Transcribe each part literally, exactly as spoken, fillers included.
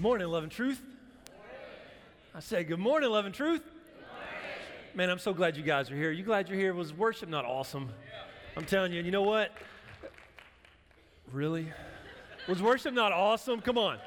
Morning, Loving Truth. I said, good morning, Loving Truth. Man, I'm so glad you guys are here. You glad you're here? Was worship not awesome? I'm telling you, you know what? Really? Was worship not awesome? Come on.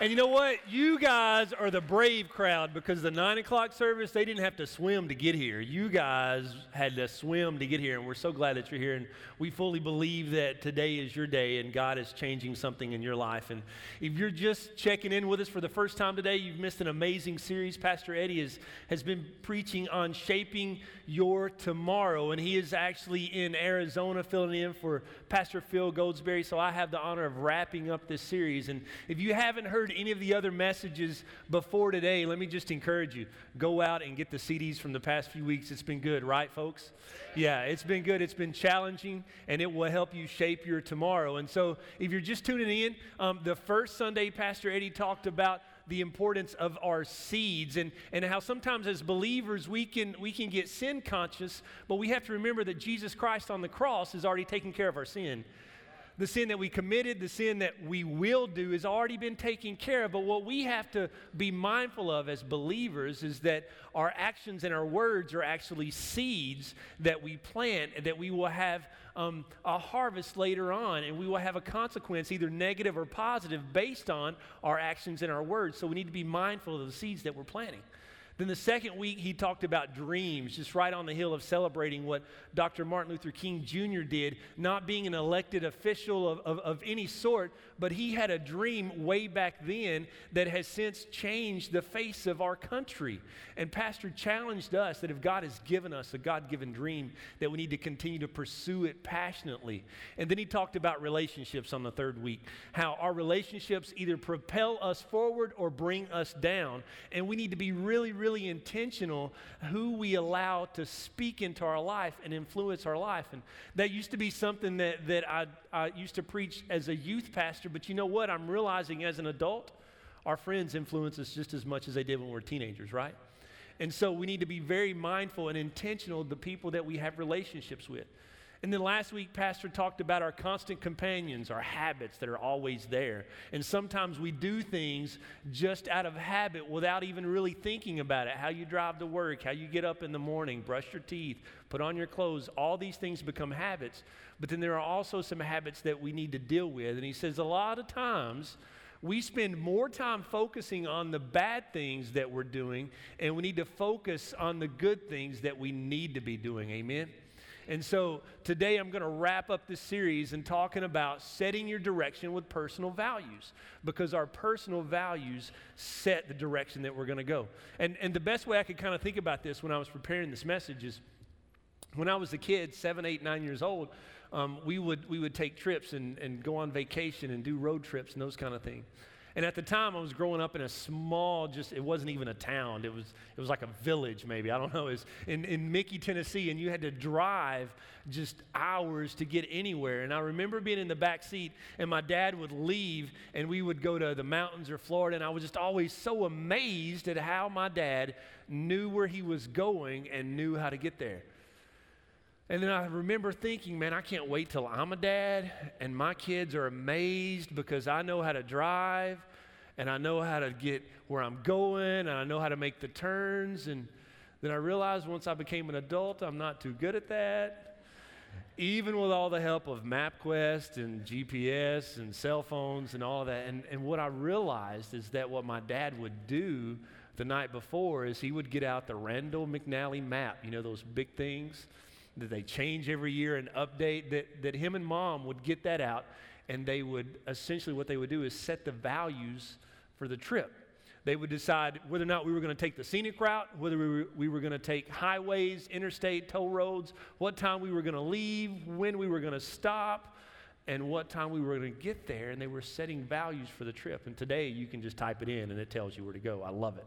And you know what? You guys are the brave crowd because the nine o'clock service, they didn't have to swim to get here. You guys had to swim to get here, and we're so glad that you're here. And we fully believe that today is your day, and God is changing something in your life. And if you're just checking in with us for the first time today, you've missed an amazing series. Pastor Eddie is, has been preaching on shaping your tomorrow, and he is actually in Arizona filling in for Pastor Phil Goldsberry. So I have the honor of wrapping up this series. And if you haven't heard any of the other messages before today, let me just encourage you, go out and get the C Ds from the past few weeks. It's been good, right, folks? Yeah, it's been good. It's been challenging, and it will help you shape your tomorrow. And so if you're just tuning in, um, the first Sunday, Pastor Eddie talked about the importance of our seeds and, and how sometimes as believers we can we can get sin conscious, but we have to remember that Jesus Christ on the cross has already taken care of our sin. The sin that we committed, the sin that we will do has already been taken care of. But what we have to be mindful of as believers is that our actions and our words are actually seeds that we plant, and that we will have um, a harvest later on, and we will have a consequence, either negative or positive, based on our actions and our words. So we need to be mindful of the seeds that we're planting. Then the second week, he talked about dreams, just right on the hill of celebrating what Doctor Martin Luther King Junior did, not being an elected official of, of, of any sort, but he had a dream way back then that has since changed the face of our country. And Pastor challenged us that if God has given us a God-given dream, that we need to continue to pursue it passionately. And then he talked about relationships on the third week, how our relationships either propel us forward or bring us down, and we need to be really, really really intentional who we allow to speak into our life and influence our life. And that used to be something that, that I, I used to preach as a youth pastor, but you know what? I'm realizing as an adult, our friends influence us just as much as they did when we were teenagers, right? And so we need to be very mindful and intentional of the people that we have relationships with. And then last week, Pastor talked about our constant companions, our habits that are always there. And sometimes we do things just out of habit without even really thinking about it. How you drive to work, how you get up in the morning, brush your teeth, put on your clothes. All these things become habits. But then there are also some habits that we need to deal with. And he says a lot of times we spend more time focusing on the bad things that we're doing, and we need to focus on the good things that we need to be doing. Amen? And so today I'm going to wrap up this series and talking about setting your direction with personal values, because our personal values set the direction that we're going to go. And and the best way I could kind of think about this when I was preparing this message is when I was a kid, seven, eight, nine years old, um, we would we would take trips and, and go on vacation and do road trips and those kind of things. And at the time, I was growing up in a small, just, it wasn't even a town. It was it was like a village, maybe. I don't know. It was in, in Mickey, Tennessee, and you had to drive just hours to get anywhere. And I remember being in the back seat, and my dad would leave, and we would go to the mountains or Florida, and I was just always so amazed at how my dad knew where he was going and knew how to get there. And then I remember thinking, man, I can't wait till I'm a dad and my kids are amazed because I know how to drive and I know how to get where I'm going and I know how to make the turns. And then I realized once I became an adult, I'm not too good at that. Even with all the help of MapQuest and G P S and cell phones and all that. And, and what I realized is that what my dad would do the night before is he would get out the Rand McNally map, you know, those big things that they change every year and update, that, that him and mom would get that out, and they would, essentially what they would do is set the values for the trip. They would decide whether or not we were going to take the scenic route, whether we were, we were going to take highways, interstate, toll roads, what time we were going to leave, when we were going to stop, and what time we were going to get there, and they were setting values for the trip. And today you can just type it in and it tells you where to go. I love it.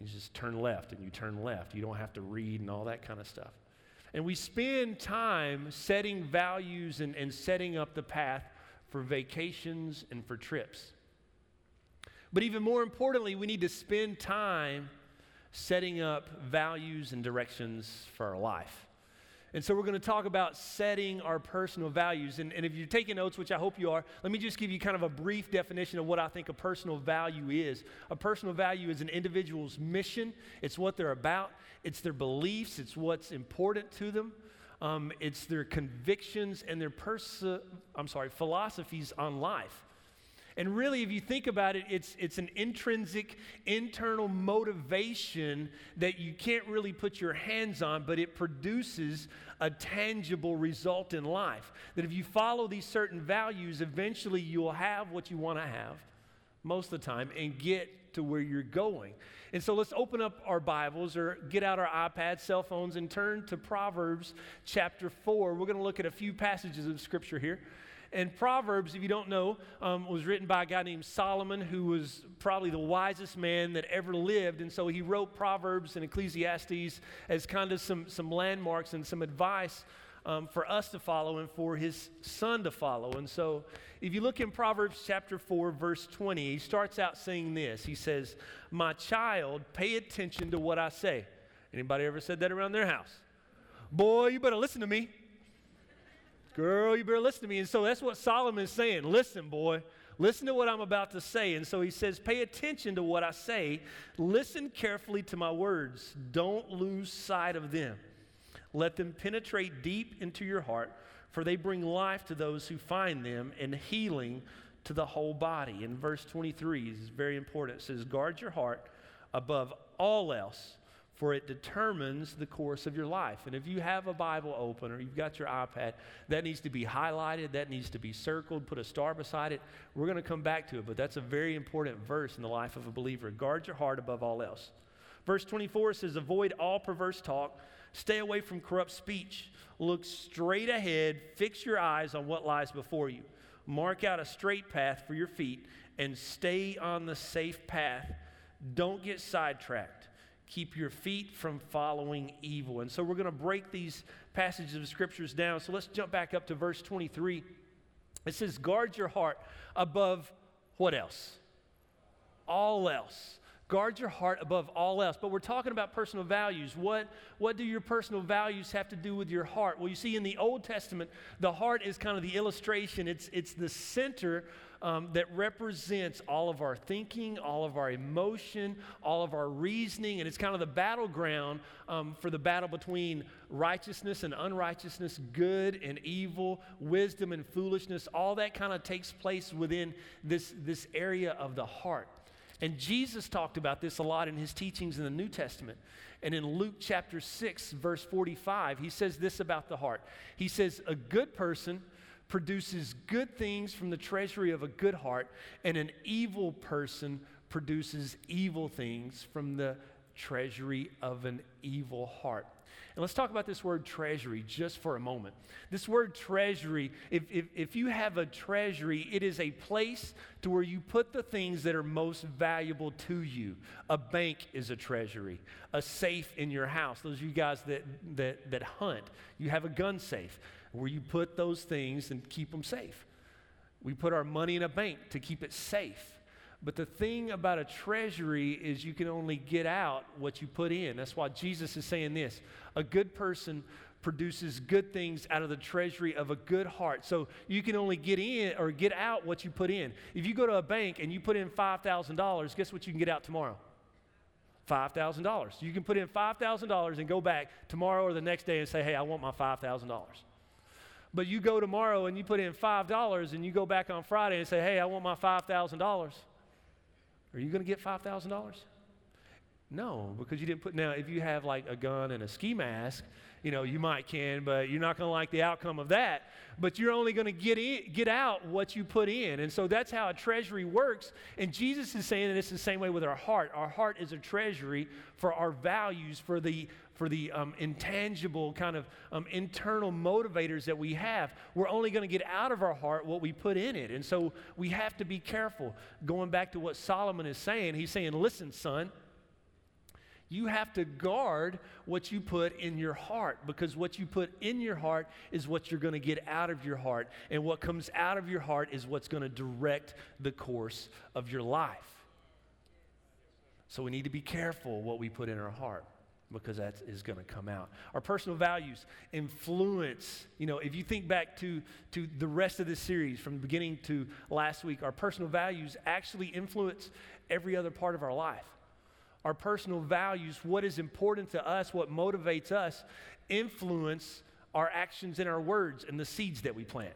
You just turn left and you turn left. You don't have to read and all that kind of stuff. And we spend time setting values and, and setting up the path for vacations and for trips. But even more importantly, we need to spend time setting up values and directions for our life. And so we're going to talk about setting our personal values. And, and if you're taking notes, which I hope you are, let me just give you kind of a brief definition of what I think a personal value is. A personal value is an individual's mission. It's what they're about. It's their beliefs. It's what's important to them. Um, it's their convictions and their pers- I'm sorry, philosophies on life. And really, if you think about it, it's it's an intrinsic, internal motivation that you can't really put your hands on, but it produces a tangible result in life. That if you follow these certain values, eventually you'll have what you want to have most of the time and get to where you're going. And so let's open up our Bibles or get out our iPads, cell phones, and turn to Proverbs chapter four. We're going to look at a few passages of Scripture here. And Proverbs, if you don't know, um, was written by a guy named Solomon, who was probably the wisest man that ever lived. And so he wrote Proverbs and Ecclesiastes as kind of some, some landmarks and some advice um, for us to follow and for his son to follow. And so if you look in Proverbs chapter four, verse twenty, he starts out saying this. He says, "My child, pay attention to what I say." Anybody ever said that around their house? Boy, you better listen to me. Girl, you better listen to me. And so that's what Solomon is saying. Listen, boy. Listen to what I'm about to say. And so he says, pay attention to what I say. Listen carefully to my words. Don't lose sight of them. Let them penetrate deep into your heart, for they bring life to those who find them and healing to the whole body. And verse twenty-three is very important. It says, guard your heart above all else, for it determines the course of your life. And if you have a Bible open or you've got your iPad, that needs to be highlighted, that needs to be circled, put a star beside it. We're going to come back to it, but that's a very important verse in the life of a believer. Guard your heart above all else. Verse twenty-four says, avoid all perverse talk, stay away from corrupt speech, look straight ahead, fix your eyes on what lies before you, mark out a straight path for your feet, and stay on the safe path. Don't get sidetracked. Keep your feet from following evil. And so we're going to break these passages of scriptures down. So let's jump back up to verse twenty-three. It says, guard your heart above what else? All else. Guard your heart above all else. But we're talking about personal values. What, what do your personal values have to do with your heart? Well, you see, in the Old Testament, the heart is kind of the illustration. It's, it's the center Um, that represents all of our thinking, all of our emotion, all of our reasoning, and it's kind of the battleground um, for the battle between righteousness and unrighteousness, good and evil, wisdom and foolishness. All that kind of takes place within this, this area of the heart. And Jesus talked about this a lot in his teachings in the New Testament. And in Luke chapter six, verse forty-five, he says this about the heart. He says, a good person produces good things from the treasury of a good heart, and an evil person produces evil things from the treasury of an evil heart. And let's talk about this word treasury just for a moment. This word treasury, if, if, if you have a treasury, it is a place to where you put the things that are most valuable to you. A bank is a treasury. A safe in your house. Those of you guys that that, that hunt, you have a gun safe where you put those things and keep them safe. We put our money in a bank to keep it safe. But the thing about a treasury is you can only get out what you put in. That's why Jesus is saying this. A good person produces good things out of the treasury of a good heart. So you can only get in or get out what you put in. If you go to a bank and you put in five thousand dollars, guess what you can get out tomorrow? five thousand dollars. You can put in five thousand dollars and go back tomorrow or the next day and say, hey, I want my five thousand dollars. But you go tomorrow and you put in five dollars and you go back on Friday and say, hey, I want my five thousand dollars. Are you going to get five thousand dollars? No, because you didn't put. Now, if you have like a gun and a ski mask, you know, you might can, but you're not going to like the outcome of that. But you're only going to get in, get out what you put in. And so that's how a treasury works. And Jesus is saying that it's the same way with our heart. Our heart is a treasury for our values, for the for the um, intangible kind of um, internal motivators that we have. We're only going to get out of our heart what we put in it. And so we have to be careful. Going back to what Solomon is saying, he's saying, listen, son, you have to guard what you put in your heart, because what you put in your heart is what you're going to get out of your heart. And what comes out of your heart is what's going to direct the course of your life. So we need to be careful what we put in our heart. because that is going to come out. Our personal values influence, you know, if you think back to, to the rest of this series from the beginning to last week, our personal values actually influence every other part of our life. Our personal values, what is important to us, what motivates us, influence our actions and our words and the seeds that we plant.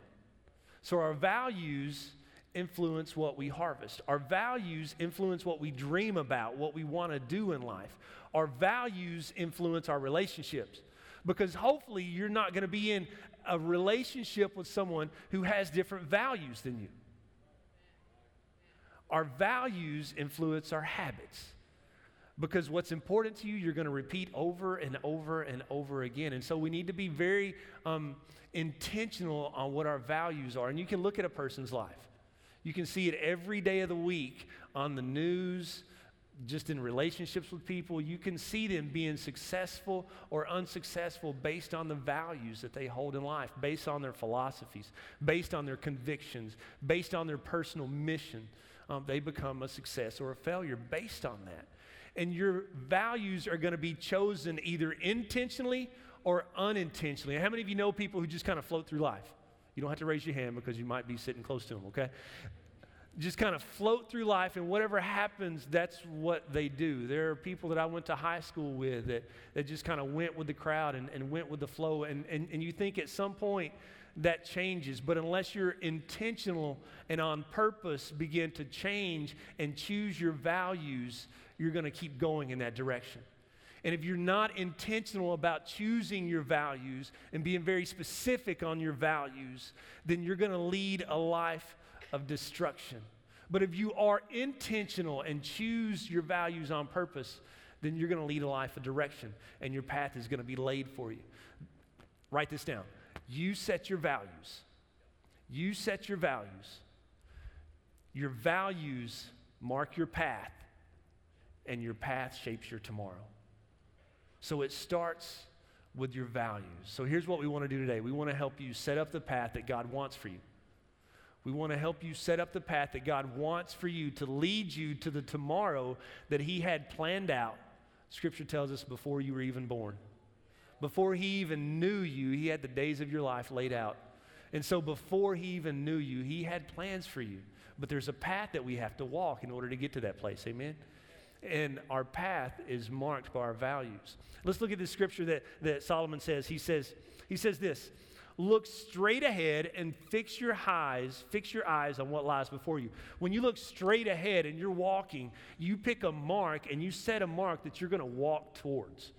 So our values influence what we harvest. Our values influence what we dream about, what we want to do in life. Our values influence our relationships, because hopefully you're not going to be in a relationship with someone who has different values than you. Our values influence our habits, because what's important to you, you're going to repeat over and over and over again. And so we need to be very um, intentional on what our values are. And you can look at a person's life. You can see it every day of the week on the news, just in relationships with people. You can see them being successful or unsuccessful based on the values that they hold in life, based on their philosophies, based on their convictions, based on their personal mission. Um, they become a success or a failure based on that. And your values are going to be chosen either intentionally or unintentionally. How many of you know people who just kind of float through life? You don't have to raise your hand because you might be sitting close to them, okay? Just kind of float through life, and whatever happens, that's what they do. There are people that I went to high school with that, that just kind of went with the crowd and, and went with the flow, and, and, and you think at some point that changes, but unless you're intentional and on purpose begin to change and choose your values, you're going to keep going in that direction. And if you're not intentional about choosing your values and being very specific on your values, then you're going to lead a life of destruction. But if you are intentional and choose your values on purpose, then you're going to lead a life of direction, and your path is going to be laid for you. Write this down. You set your values. You set your values. Your values mark your path, and your path shapes your tomorrow. So it starts with your values. So here's what we want to do today. We want to help you set up the path that God wants for you. We want to help you set up the path that God wants for you to lead you to the tomorrow that He had planned out. Scripture tells us before you were even born. Before He even knew you, He had the days of your life laid out. And so before He even knew you, He had plans for you. But there's a path that we have to walk in order to get to that place. Amen? And our path is marked by our values. Let's look at this scripture that, that Solomon says. He says, he says this, look straight ahead and fix your eyes, fix your eyes on what lies before you. When you look straight ahead and you're walking, you pick a mark and you set a mark that you're going to walk towards,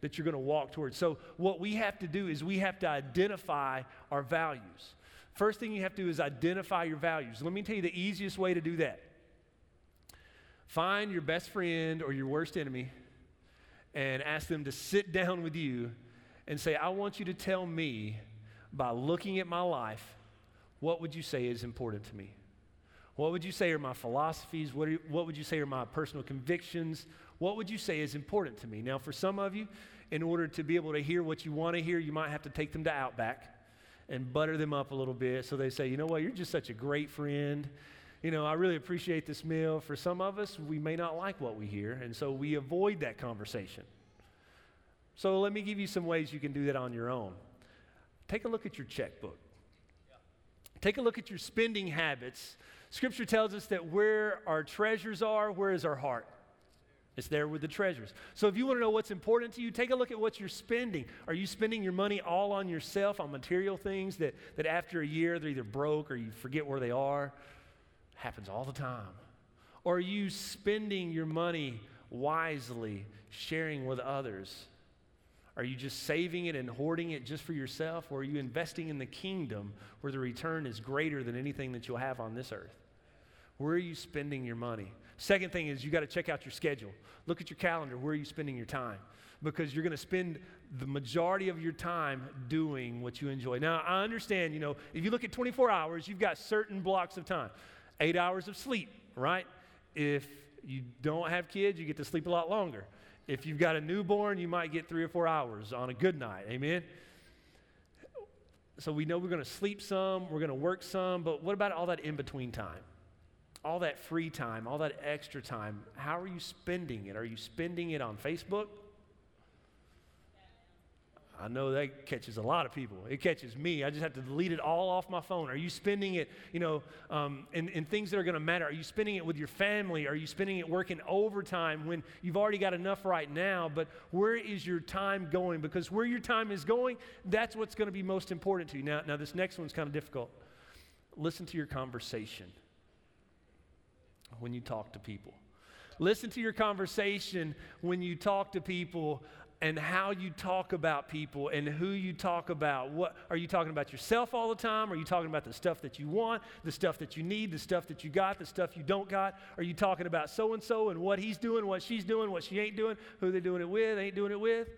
that you're going to walk towards. So what we have to do is we have to identify our values. First thing you have to do is identify your values. Let me tell you the easiest way to do that. Find your best friend or your worst enemy and ask them to sit down with you and say, I want you to tell me by looking at my life, what would you say is important to me? What would you say are my philosophies? What, are, what would you say are my personal convictions? What would you say is important to me? Now, for some of you, in order to be able to hear what you want to hear, you might have to take them to Outback and butter them up a little bit so they say, you know what, you're just such a great friend. You know, I really appreciate this meal. For some of us, we may not like what we hear, and so we avoid that conversation. So let me give you some ways you can do that on your own. Take a look at your checkbook. Yeah. Take a look at your spending habits. Scripture tells us that where our treasures are, where is our heart? It's there with the treasures. So if you want to know what's important to you, take a look at what you're spending. Are you spending your money all on yourself, on material things that, that after a year they're either broke or you forget where they are? Happens all the time. Or are you spending your money wisely, sharing with others? Are you just saving it and hoarding it just for yourself? Or are you investing in the kingdom where the return is greater than anything that you'll have on this earth? Where are you spending your money? Second thing is you got to check out your schedule. Look at your calendar. Where are you spending your time? Because you're going to spend the majority of your time doing what you enjoy. Now, I understand, you know, if you look at twenty-four hours, you've got certain blocks of time. Eight hours of sleep, right? If you don't have kids, you get to sleep a lot longer. If you've got a newborn, you might get three or four hours on a good night, amen? So we know we're going to sleep some, we're going to work some, but what about all that in-between time? All that free time, all that extra time, how are you spending it? Are you spending it on Facebook? I know that catches a lot of people. It catches me. I just have to delete it all off my phone. Are you spending it, you know, um, in, in things that are going to matter? Are you spending it with your family? Are you spending it working overtime when you've already got enough right now? But where is your time going? Because where your time is going, that's what's going to be most important to you. Now, now this next one's kind of difficult. Listen to your conversation when you talk to people. Listen to your conversation when you talk to people. And how you talk about people and who you talk about. What are you talking about yourself all the time? Are you talking about the stuff that you want, the stuff that you need, the stuff that you got, the stuff you don't got? Are you talking about so-and-so and what he's doing, what she's doing, what she ain't doing, who they're doing it with, ain't doing it with?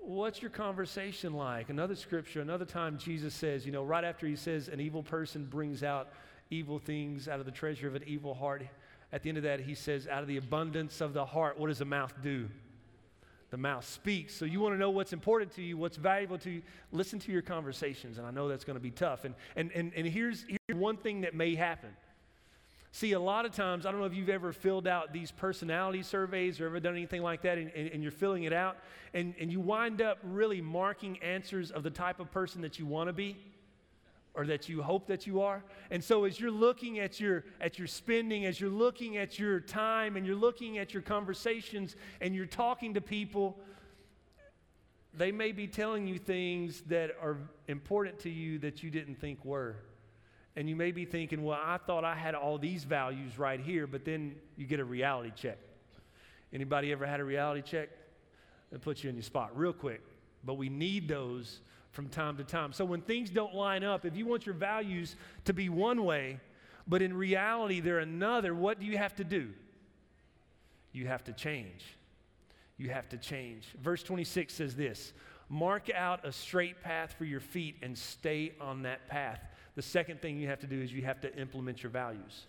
What's your conversation like? Another scripture, another time Jesus says, you know, right after he says an evil person brings out evil things out of the treasure of an evil heart, at the end of that he says, out of the abundance of the heart, what does the mouth do? The mouth speaks. So you want to know what's important to you, what's valuable to you. Listen to your conversations, and I know that's going to be tough. And and and, and here's, here's one thing that may happen. See, a lot of times, I don't know if you've ever filled out these personality surveys or ever done anything like that, and, and, and you're filling it out, and, and you wind up really marking answers of the type of person that you want to be or that you hope that you are. And so as you're looking at your at your spending, as you're looking at your time, and you're looking at your conversations, and you're talking to people, they may be telling you things that are important to you that you didn't think were. And you may be thinking, well, I thought I had all these values right here, but then you get a reality check. Anybody ever had a reality check? It puts you in your spot real quick. But we need those from time to time. So when things don't line up, if you want your values to be one way, but in reality they're another, what do you have to do? You have to change. You have to change. Verse twenty-six says this, mark out a straight path for your feet and stay on that path. The second thing you have to do is you have to implement your values.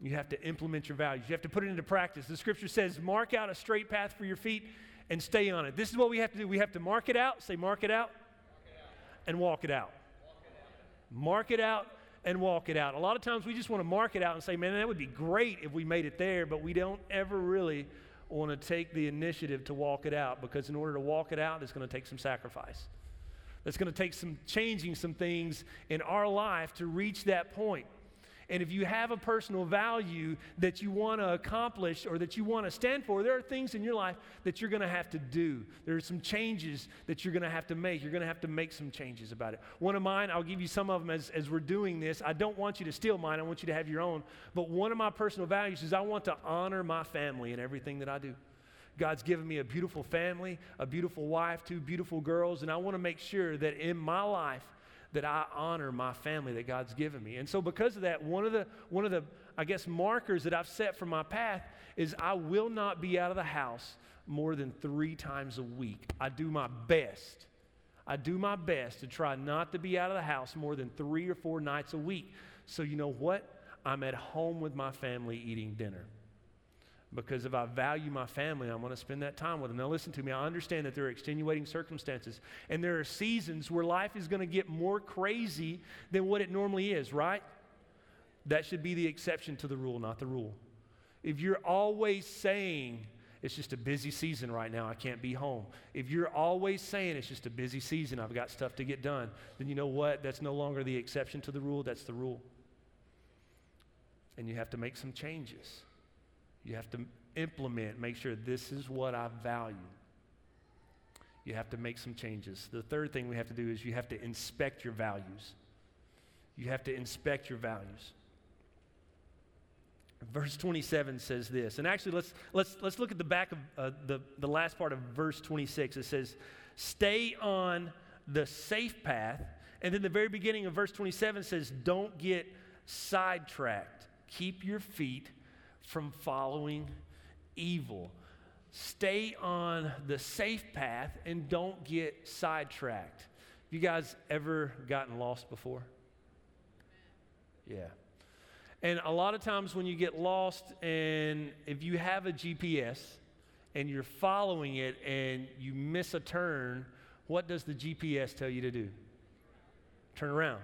You have to implement your values. You have to put it into practice. The scripture says, mark out a straight path for your feet and stay on it. This is what we have to do. We have to mark it out. Say, mark it out. Mark it out. And walk it out. Walk it out. Mark it out and walk it out. A lot of times we just want to mark it out and say, man, that would be great if we made it there, but we don't ever really want to take the initiative to walk it out, because in order to walk it out, it's going to take some sacrifice. It's going to take some changing some things in our life to reach that point. And if you have a personal value that you want to accomplish or that you want to stand for, there are things in your life that you're going to have to do. There are some changes that you're going to have to make. You're going to have to make some changes about it. One of mine, I'll give you some of them as, as we're doing this. I don't want you to steal mine. I want you to have your own. But one of my personal values is I want to honor my family in everything that I do. God's given me a beautiful family, a beautiful wife, two beautiful girls, and I want to make sure that in my life, that I honor my family that God's given me. And so because of that, one of the, one of the, I guess, markers that I've set for my path is I will not be out of the house more than three times a week. I do my best. I do my best to try not to be out of the house more than three or four nights a week. So you know what? I'm at home with my family eating dinner. Because if I value my family, I want to spend that time with them. Now listen to me, I understand that there are extenuating circumstances, and there are seasons where life is going to get more crazy than what it normally is, right? That should be the exception to the rule, not the rule. If you're always saying, it's just a busy season right now, I can't be home. If you're always saying it's just a busy season, I've got stuff to get done, then you know what? That's no longer the exception to the rule, that's the rule. And you have to make some changes. You have to implement, make sure this is what I value. You have to make some changes. The third thing we have to do is you have to inspect your values. You have to inspect your values. Verse twenty-seven says this, and actually let's let's let's look at the back of uh, the the last part of verse twenty-six. It says, "Stay on the safe path," and then the very beginning of verse twenty-seven says, "Don't get sidetracked. Keep your feet from following evil." Stay on the safe path and don't get sidetracked. Have you guys ever gotten lost before? Yeah. And a lot of times when you get lost, and if you have a G P S and you're following it and you miss a turn, what does the G P S tell you to do? Turn around.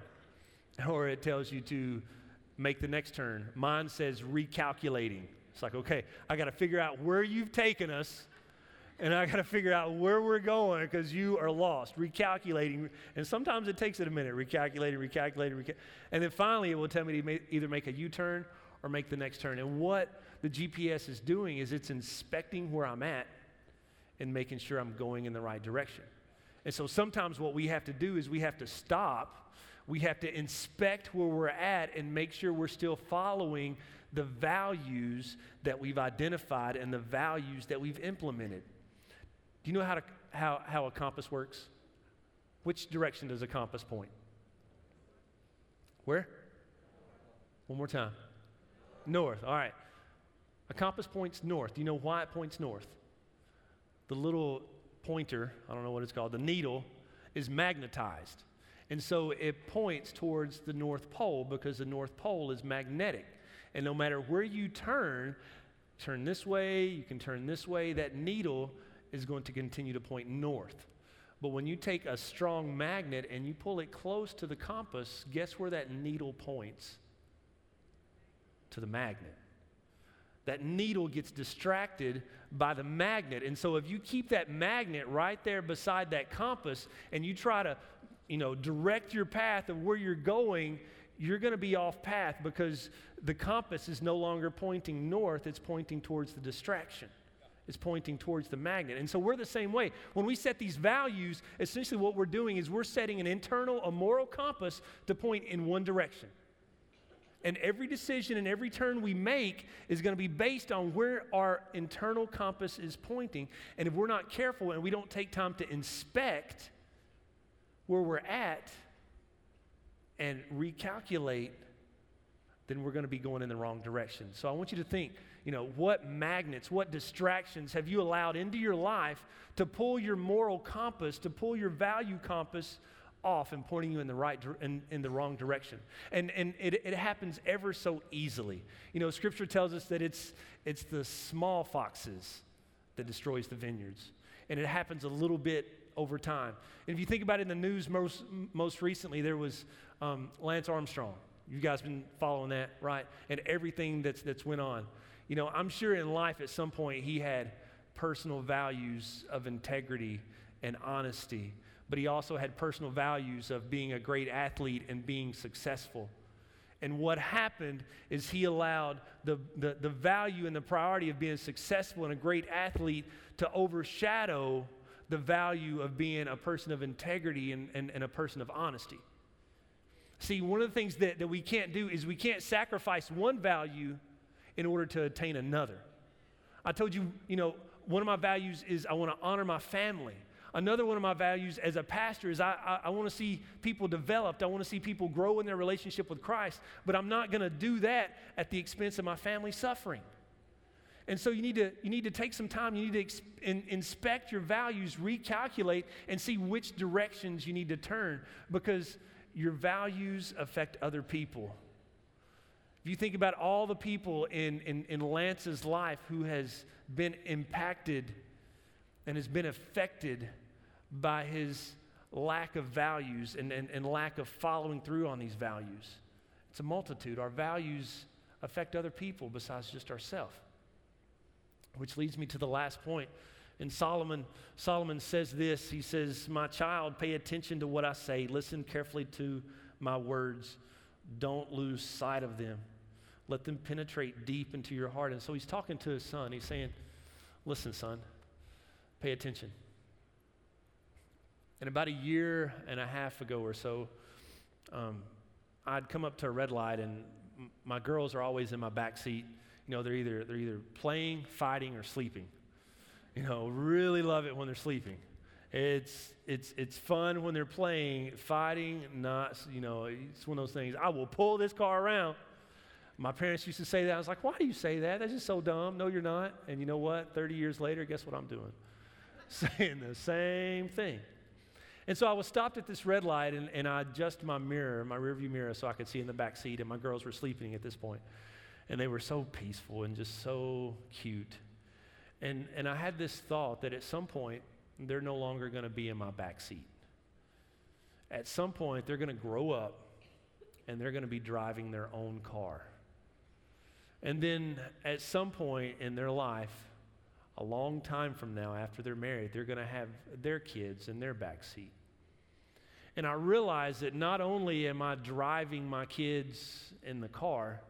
Or it tells you to make the next turn. Mine says recalculating. It's like, okay, I got to figure out where you've taken us and I got to figure out where we're going because you are lost, recalculating. And sometimes it takes it a minute, recalculating, recalculating, recalculating. And then finally it will tell me to either make a U-turn or make the next turn. And what the G P S is doing is it's inspecting where I'm at and making sure I'm going in the right direction. And so sometimes what we have to do is we have to stop, we have to inspect where we're at and make sure we're still following the values that we've identified and the values that we've implemented. Do you know how to, how, how a compass works? Which direction does a compass point? Where? One more time. North, all right. A compass points north. Do you know why it points north? The little pointer, I don't know what it's called, the needle is magnetized. And so it points towards the North Pole because the North Pole is magnetic. And no matter where you turn, turn this way, you can turn this way, that needle is going to continue to point north. But when you take a strong magnet and you pull it close to the compass, guess where that needle points? To the magnet. That needle gets distracted by the magnet. And so if you keep that magnet right there beside that compass and you try to, you know, direct your path of where you're going, you're going to be off path because the compass is no longer pointing north. It's pointing towards the distraction. It's pointing towards the magnet. And so we're the same way. When we set these values, essentially what we're doing is we're setting an internal, a moral compass to point in one direction. And every decision and every turn we make is going to be based on where our internal compass is pointing. And if we're not careful and we don't take time to inspect where we're at and recalculate, then we're going to be going in the wrong direction. So I want you to think, you know, what magnets, what distractions have you allowed into your life to pull your moral compass, to pull your value compass off and pointing you in the right in, in the wrong direction. And and it, it happens ever so easily. You know, Scripture tells us that it's it's the small foxes that destroys the vineyards. And it happens a little bit over time. And if you think about it in the news most most recently, there was um, Lance Armstrong. You guys been following that, right? And everything that's that's went on. You know, I'm sure in life at some point he had personal values of integrity and honesty, but he also had personal values of being a great athlete and being successful. And what happened is he allowed the, the, the value and the priority of being successful and a great athlete to overshadow the value of being a person of integrity and, and, and a person of honesty. See, one of the things that, that we can't do is we can't sacrifice one value in order to attain another. I told you, you know, one of my values is I want to honor my family. Another one of my values as a pastor is I, I, I want to see people developed. I want to see people grow in their relationship with Christ, but I'm not going to do that at the expense of my family suffering. And so you need to you need to take some time. You need to ex- in, inspect your values, recalculate, and see which directions you need to turn because your values affect other people. If you think about all the people in, in, in Lance's life who has been impacted and has been affected by his lack of values and, and, and lack of following through on these values. It's a multitude. Our values affect other people besides just ourselves. Which leads me to the last point. And Solomon, Solomon says this. He says, "My child, pay attention to what I say. Listen carefully to my words. Don't lose sight of them. Let them penetrate deep into your heart." And so he's talking to his son. He's saying, "Listen, son. Pay attention." And about a year and a half ago or so, um, I'd come up to a red light, and m- my girls are always in my back seat. You know, they're either they're either playing, fighting, or sleeping. You know, really love it when they're sleeping. It's it's it's fun when they're playing, fighting, not. You know, it's one of those things. I will pull this car around. My parents used to say that. I was like, "Why do you say that? That's just so dumb." No, you're not. And you know what? thirty years later, guess what I'm doing? Saying the same thing. And so I was stopped at this red light, and, and I adjusted my mirror, my rearview mirror, so I could see in the back seat, and my girls were sleeping at this point. And they were so peaceful and just so cute. And, and I had this thought that at some point, they're no longer going to be in my back seat. At some point, they're going to grow up, and they're going to be driving their own car. And then at some point in their life, a long time from now, after they're married, they're going to have their kids in their backseat. And I realize that not only am I driving my kids in the car,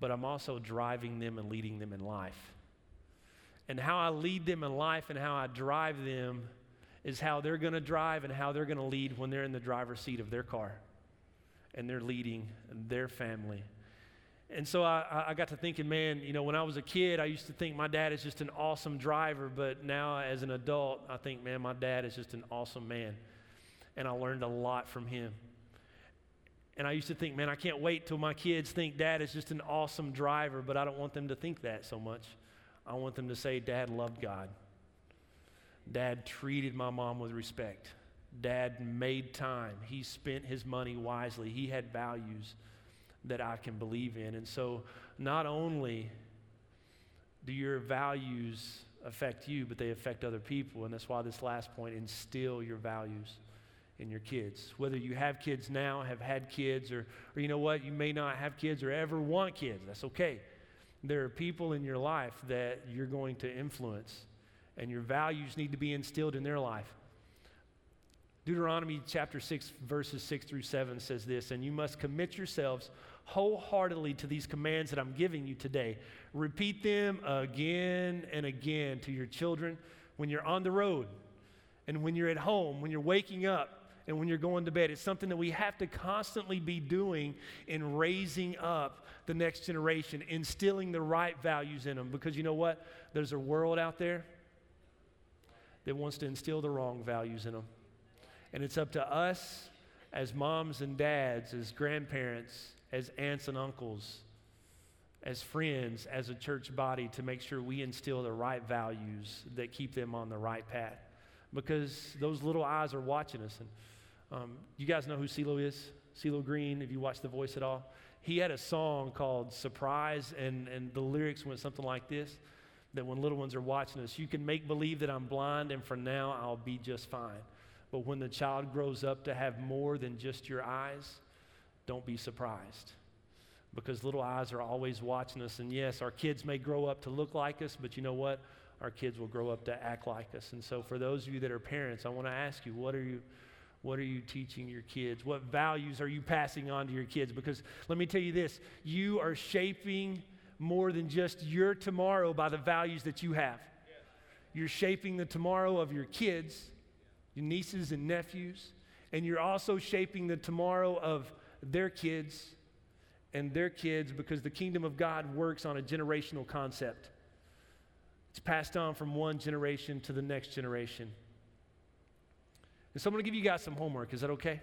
but I'm also driving them and leading them in life. And how I lead them in life and how I drive them is how they're going to drive and how they're going to lead when they're in the driver's seat of their car and they're leading their family. And so I, I got to thinking, man, you know, when I was a kid, I used to think my dad is just an awesome driver. But now as an adult, I think, man, my dad is just an awesome man. And I learned a lot from him. And I used to think, man, I can't wait till my kids think dad is just an awesome driver. But I don't want them to think that so much. I want them to say, Dad loved God. Dad treated my mom with respect. Dad made time. He spent his money wisely. He had values that I can believe in. And so not only do your values affect you, but they affect other people. And that's why this last point, instill your values in your kids. Whether you have kids now, have had kids, or, or you know what, you may not have kids or ever want kids. That's okay. There are people in your life that you're going to influence, and your values need to be instilled in their life. Deuteronomy chapter six, verses six through seven says this, and you must commit yourselves wholeheartedly to these commands that I'm giving you today. Repeat them again and again to your children when you're on the road and when you're at home, when you're waking up and when you're going to bed. It's something that we have to constantly be doing in raising up the next generation, instilling the right values in them. Because you know what? There's a world out there that wants to instill the wrong values in them. And it's up to us as moms and dads, as grandparents, as aunts and uncles, as friends, as a church body to make sure we instill the right values that keep them on the right path. Because those little eyes are watching us. And um, you guys know who CeeLo is? CeeLo Green, if you watch The Voice at all. He had a song called Surprise, and, and the lyrics went something like this, that when little ones are watching us, you can make believe that I'm blind, and for now I'll be just fine. But when the child grows up to have more than just your eyes, don't be surprised, because little eyes are always watching us. And yes, our kids may grow up to look like us, but you know what? Our kids will grow up to act like us. And so for those of you that are parents, I want to ask you, what are you, what are you teaching your kids? What values are you passing on to your kids? Because let me tell you this, you are shaping more than just your tomorrow by the values that you have. You're shaping the tomorrow of your kids, your nieces and nephews, and you're also shaping the tomorrow of their kids and their kids, because the kingdom of God works on a generational concept. It's passed on from one generation to the next generation. And so I'm going to give you guys some homework. Is that okay?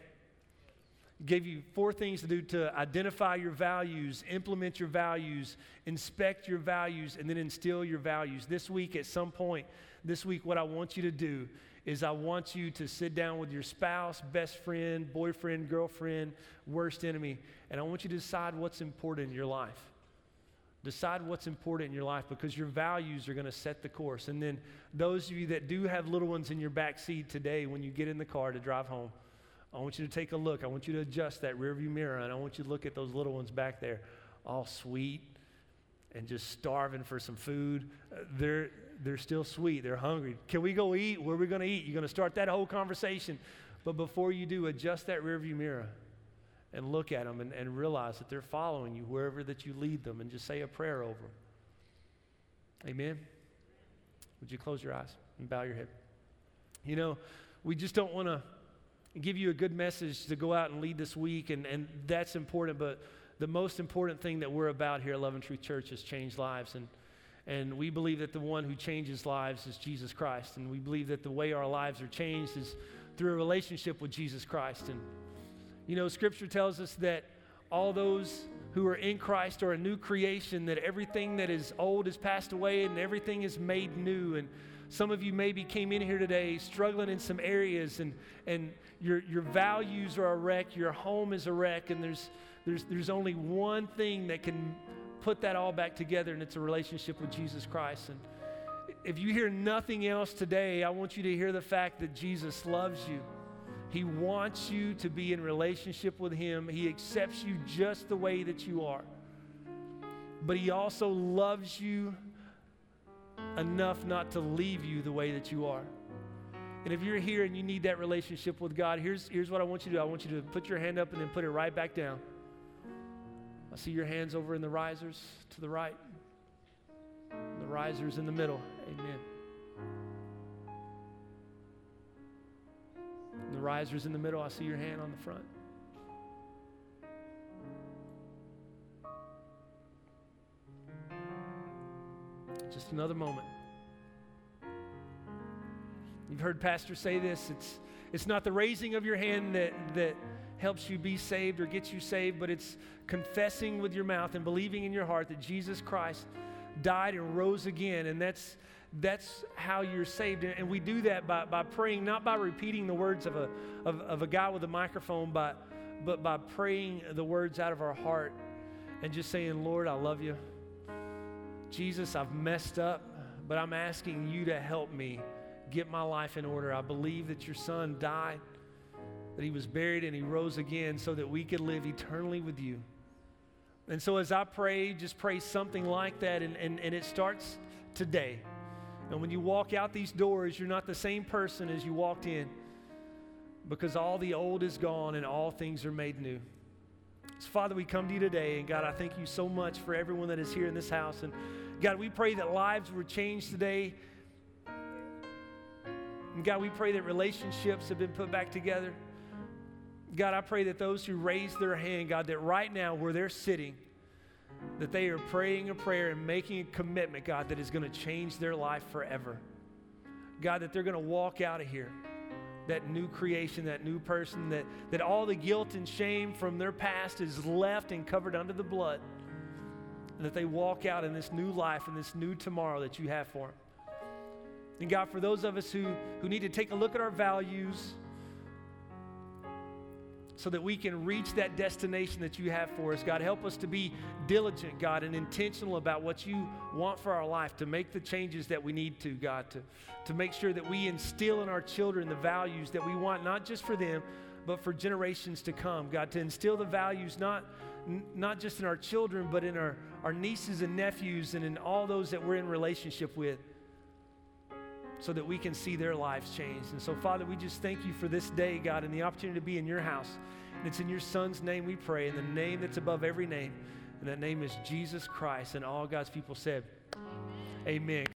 Gave you four things to do to identify your values, implement your values, inspect your values, and then instill your values. This week at some point, this week what I want you to do is I want you to sit down with your spouse, best friend, boyfriend, girlfriend, worst enemy, and I want you to decide what's important in your life. Decide what's important in your life, because your values are going to set the course. And then those of you that do have little ones in your backseat today, when you get in the car to drive home, I want you to take a look. I want you to adjust that rearview mirror, and I want you to look at those little ones back there, all sweet and just starving for some food. They're they're still sweet. They're hungry. Can we go eat? Where are we going to eat? You're going to start that whole conversation. But before you do, adjust that rearview mirror and look at them and, and realize that they're following you wherever that you lead them, and just say a prayer over them. Amen? Would you close your eyes and bow your head? You know, we just don't want to give you a good message to go out and lead this week, and, and that's important, but the most important thing that we're about here at Loving Truth Church is change lives, and and we believe that the one who changes lives is Jesus Christ, and we believe that the way our lives are changed is through a relationship with Jesus Christ. And you know, Scripture tells us that all those who are in Christ are a new creation, that everything that is old is passed away and everything is made new. And some of you maybe came in here today struggling in some areas, and and your your values are a wreck, your home is a wreck, and there's there's there's only one thing that can put that all back together, and it's a relationship with Jesus Christ. And if you hear nothing else today, I want you to hear the fact that Jesus loves you. He wants you to be in relationship with Him. He accepts you just the way that you are. But He also loves you enough not to leave you the way that you are. And if you're here and you need that relationship with God, here's, here's what I want you to do. I want you to put your hand up and then put it right back down. I see your hands over in the risers to the right. The risers in the middle. Amen. The risers in the middle. I see your hand on the front. Just another moment. You've heard pastors say this. It's it's not the raising of your hand that, that helps you be saved or gets you saved, but it's confessing with your mouth and believing in your heart that Jesus Christ died and rose again. And that's that's how you're saved. And we do that by, by praying, not by repeating the words of a of, of a guy with a microphone, but but by praying the words out of our heart and just saying, Lord, I love you. Jesus, I've messed up, but I'm asking you to help me get my life in order. I believe that your son died, that he was buried, and he rose again so that we could live eternally with you. And so as I pray, just pray something like that, and, and, and it starts today. And when you walk out these doors, you're not the same person as you walked in, because all the old is gone and all things are made new. So Father, we come to you today, and God, I thank you so much for everyone that is here in this house. And God, we pray that lives were changed today. And God, we pray that relationships have been put back together. God, I pray that those who raised their hand, God, that right now where they're sitting, that they are praying a prayer and making a commitment, God, that is going to change their life forever. God, that they're going to walk out of here, that new creation, that new person, that, that all the guilt and shame from their past is left and covered under the blood, and that they walk out in this new life and this new tomorrow that you have for them. And God, for those of us who, who need to take a look at our values so that we can reach that destination that you have for us, God, help us to be diligent, God, and intentional about what you want for our life, to make the changes that we need to, God, to, to make sure that we instill in our children the values that we want, not just for them, but for generations to come, God, to instill the values not, not just in our children, but in our, our nieces and nephews and in all those that we're in relationship with, so that we can see their lives changed. And so, Father, we just thank you for this day, God, and the opportunity to be in your house. And it's in your son's name we pray, in the name that's above every name. And that name is Jesus Christ. And all God's people said, amen. Amen.